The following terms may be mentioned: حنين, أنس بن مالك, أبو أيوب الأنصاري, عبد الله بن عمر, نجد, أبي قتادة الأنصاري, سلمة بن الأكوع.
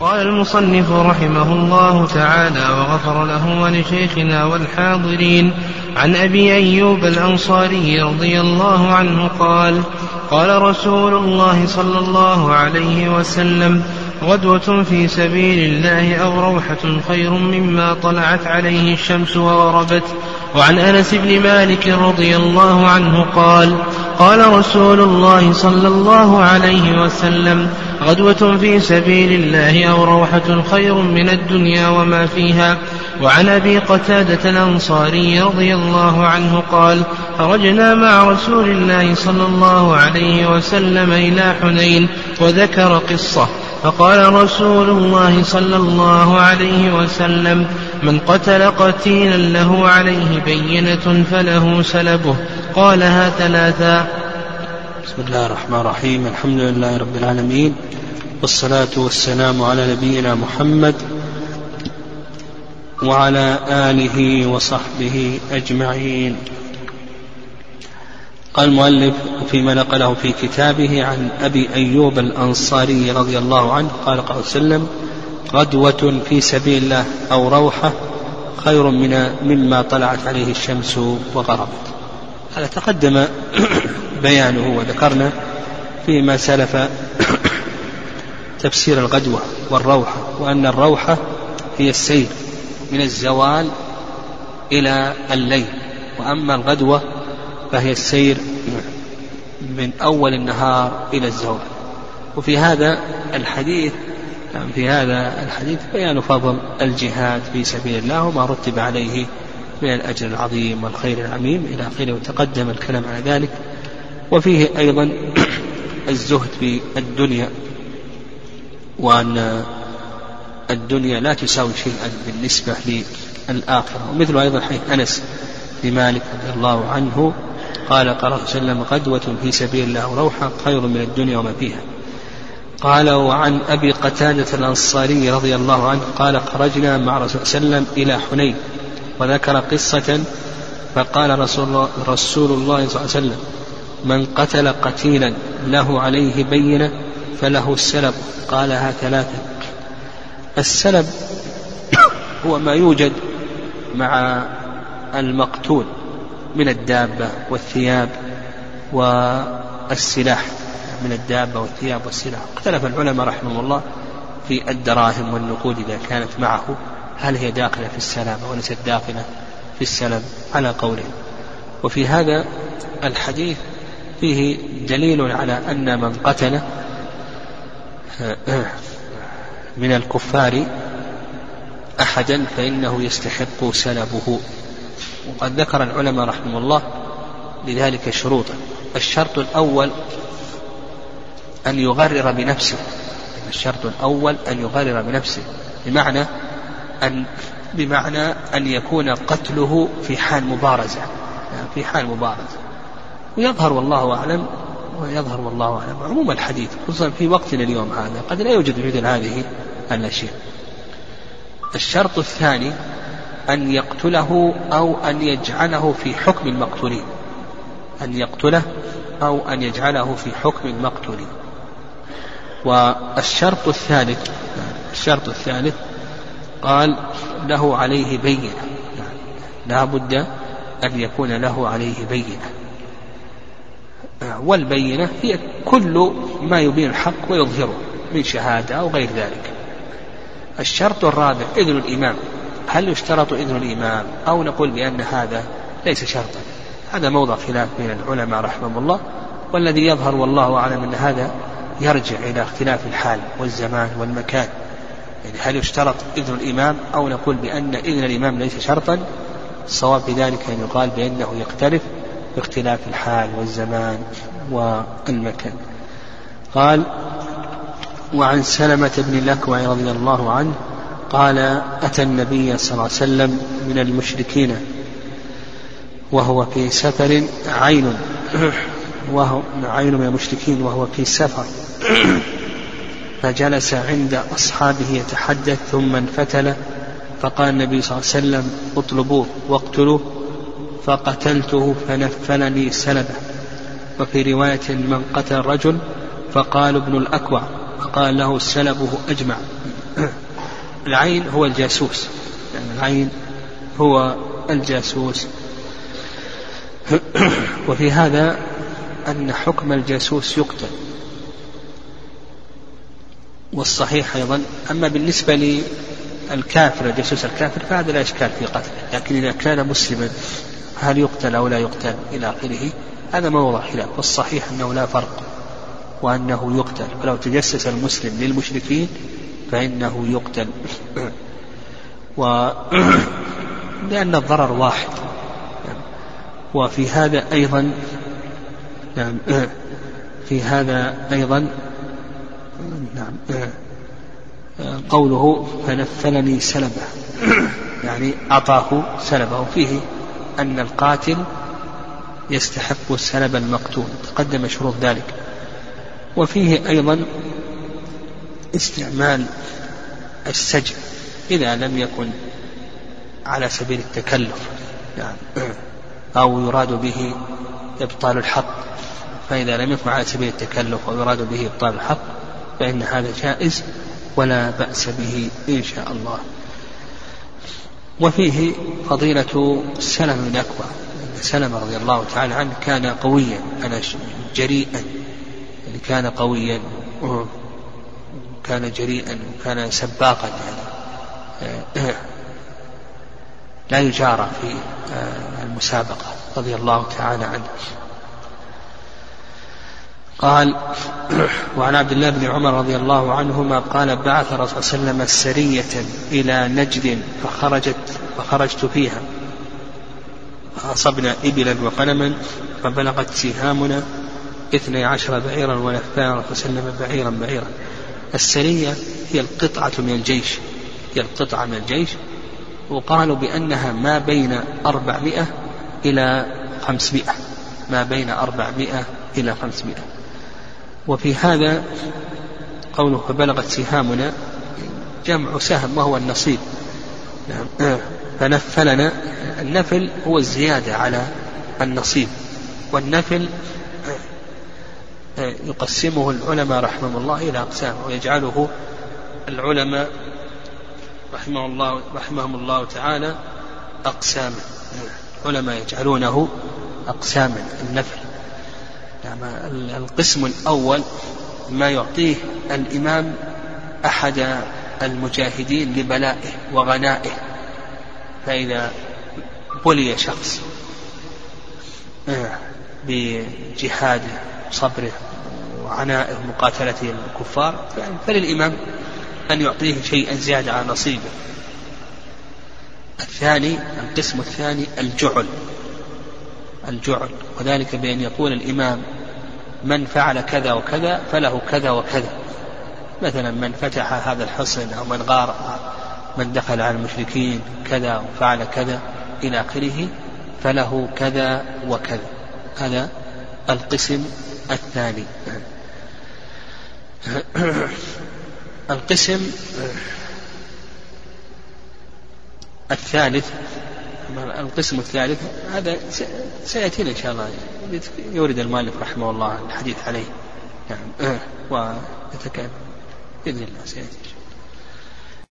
قال المصنف رحمه الله تعالى وغفر له ولشيخنا والحاضرين عن أبي أيوب الأنصاري رضي الله عنه قال قال رسول الله صلى الله عليه وسلم غدوة في سبيل الله أو روحة خير مما طلعت عليه الشمس وغربت. وعن أنس بن مالك رضي الله عنه قال قال رسول الله صلى الله عليه وسلم غدوة في سبيل الله أو روحة خير من الدنيا وما فيها. وعن أبي قتادة الأنصاري رضي الله عنه قال خرجنا مع رسول الله صلى الله عليه وسلم إلى حنين وذكر قصة فقال رسول الله صلى الله عليه وسلم من قتل قتيلا له عليه بينة فله سلبه قالها ثلاثا. بسم الله الرحمن الرحيم. الحمد لله رب العالمين والصلاة والسلام على نبينا محمد وعلى آله وصحبه أجمعين. قال المؤلف فيما نقله في كتابه عن أبي أيوب الأنصاري رضي الله عنه قال قال وسلم غدوة في سبيل الله أو روحة خير مما طلعت عليه الشمس وغربت. هذا تقدم بيانه وذكرنا فيما سلف تفسير الغدوة والروحة وأن الروحة هي السير من الزوال إلى الليل وأما الغدوة فهي السير من أول النهار إلى الزوال. وفي هذا الحديث بيان فضل الجهاد في سبيل الله وما رتب عليه من الأجر العظيم والخير العميم إلى آخره وتقدم الكلام على ذلك. وفيه أيضا الزهد في الدنيا وأن الدنيا لا تساوي شيئا بالنسبة للآخرة. ومثل أيضا حديث أنس بن مالك رضي الله عنه قال قال الله سلم غدوة في سبيل الله روحة خير من الدنيا وما فيها. قال وعن أبي قتادة الأنصاري رضي الله عنه قال خرجنا مع رسول الله صلى الله عليه وسلم إلى حنين وذكر قصة فقال رسول الله صلى الله عليه وسلم من قتل قتيلا له عليه بينة فله السلب قالها ثلاثة. السلب هو ما يوجد مع المقتول من الدابة والثياب والسلاح اختلف العلماء رحمه الله في الدراهم والنقود إذا كانت معه هل هي داخلة في السلب وليست داخلة في السلب على قوله. وفي هذا الحديث فيه دليل على أن من قتل من الكفار أحدا فإنه يستحق سلبه. وقد ذكر العلماء رحمه الله لذلك شروطا. الشرط الأول أن يغرر بنفسه بمعنى أن يكون قتله في حال مبارزة ويظهر والله أعلم عموم الحديث خصوصا في وقتنا اليوم هذا قد لا يوجد مثل هذه الأشياء. الشرط الثاني أن يقتله أو أن يجعله في حكم المقتولين والشرط الثالث قال له عليه بينة لا بد أن يكون له عليه بينة. والبينة هي كل ما يبين الحق ويظهره من شهادة أو غير ذلك. الشرط الرابع إذن الإمام. هل يشترط إذن الإمام أو نقول بأن هذا ليس شرطا؟ هذا موضع خلاف بين العلماء رحمه الله والذي يظهر والله أعلم أن هذا يرجع إلى اختلاف الحال والزمان والمكان. يعني هل يشترط إذن الإمام أو نقول بأن إذن الإمام ليس شرطا؟ الصواب بذلك أن يقال بأنه يختلف باختلاف الحال والزمان والمكان. قال وعن سلمة بن الأكوع رضي الله عنه قال أتى النبي صلى الله عليه وسلم من المشركين وهو في سفر عين من المشركين وهو في سفر فجلس عند أصحابه يتحدث ثم انفتل فقال النبي صلى الله عليه وسلم اطلبوه واقتلوه فقتلته فنفلني سلبه. وفي رواية من قتل رجل فقال ابن الأكوع فقال له سلبه أجمع. العين هو الجاسوس، يعني العين هو الجاسوس. وفي هذا أن حكم الجاسوس يقتل، والصحيح أيضا. أما بالنسبة للكافر، الجاسوس الكافر، فهذا لا إشكال في قتله، لكن إذا كان مسلما هل يقتل أو لا يقتل إلى آخره، هذا موضع خلاف. والصحيح أنه لا فرق، وأنه يقتل، ولو تجسس المسلم للمشركين فإنه يقتل، لأن الضرر واحد. وفي هذا أيضا قوله فنفلني سلبه، يعني أعطاه سلبه، وفيه أن القاتل يستحق سلب المقتول، تقدم شروط ذلك. وفيه أيضا استعمال السجن إذا لم يكن على سبيل التكلف، أو يراد به إبطال الحق، فإذا لم يكن على سبيل التكلف أو يراد به إبطال الحق فإن هذا جائز ولا بأس به إن شاء الله. وفيه فضيلة سلمة بن الأكوع. سلمة رضي الله تعالى عنه كان قويا، جريئا، يعني كان قويا، كان جريئا، وكان سباقا، يعني لا يجارى في المسابقة، رضي الله تعالى عنه. قال: وعن عبد الله بن عمر رضي الله عنهما قال: بعث رسول الله صلى الله عليه وسلم سرية إلى نجد فخرجت فيها، فأصبنا إبلا وغنما، فبلغت سهامنا 12 بعيرا ونفارا، فسلم بعيرا بعيرا. السرية هي القطعة من الجيش، وقالوا بأنها ما بين 400 إلى 500، وفي هذا قوله فبلغت سهامنا، جمع سهم وهو النصيب، فنفلنا. النفل هو الزيادة على النصيب، والنفل يقسمه العلماء رحمه الله إلى أقسام، ويجعله العلماء رحمهم الله تعالى أقساما، العلماء يجعلونه أقساما النفل. القسم الأول ما يعطيه الإمام أحد المجاهدين لبلائه وغنائه، فإذا بلي شخص بجهاده صبره وعنائه ومقاتلته الكفار، فللإمام أن يعطيه شيئا زيادة على نصيبه. الثاني، القسم الثاني الجعل، وذلك بأن يقول الإمام: من فعل كذا وكذا فله كذا وكذا، مثلا من فتح هذا الحصن، أو من غار، من دخل على المشركين كذا وفعل كذا إلى آخره، فله كذا وكذا. هذا القسم الثاني. القسم الثالث، هذا سيأتينا إن شاء الله، يورد المؤلف رحمه الله الحديث عليه، ويتكلم بإذن الله سيأتي.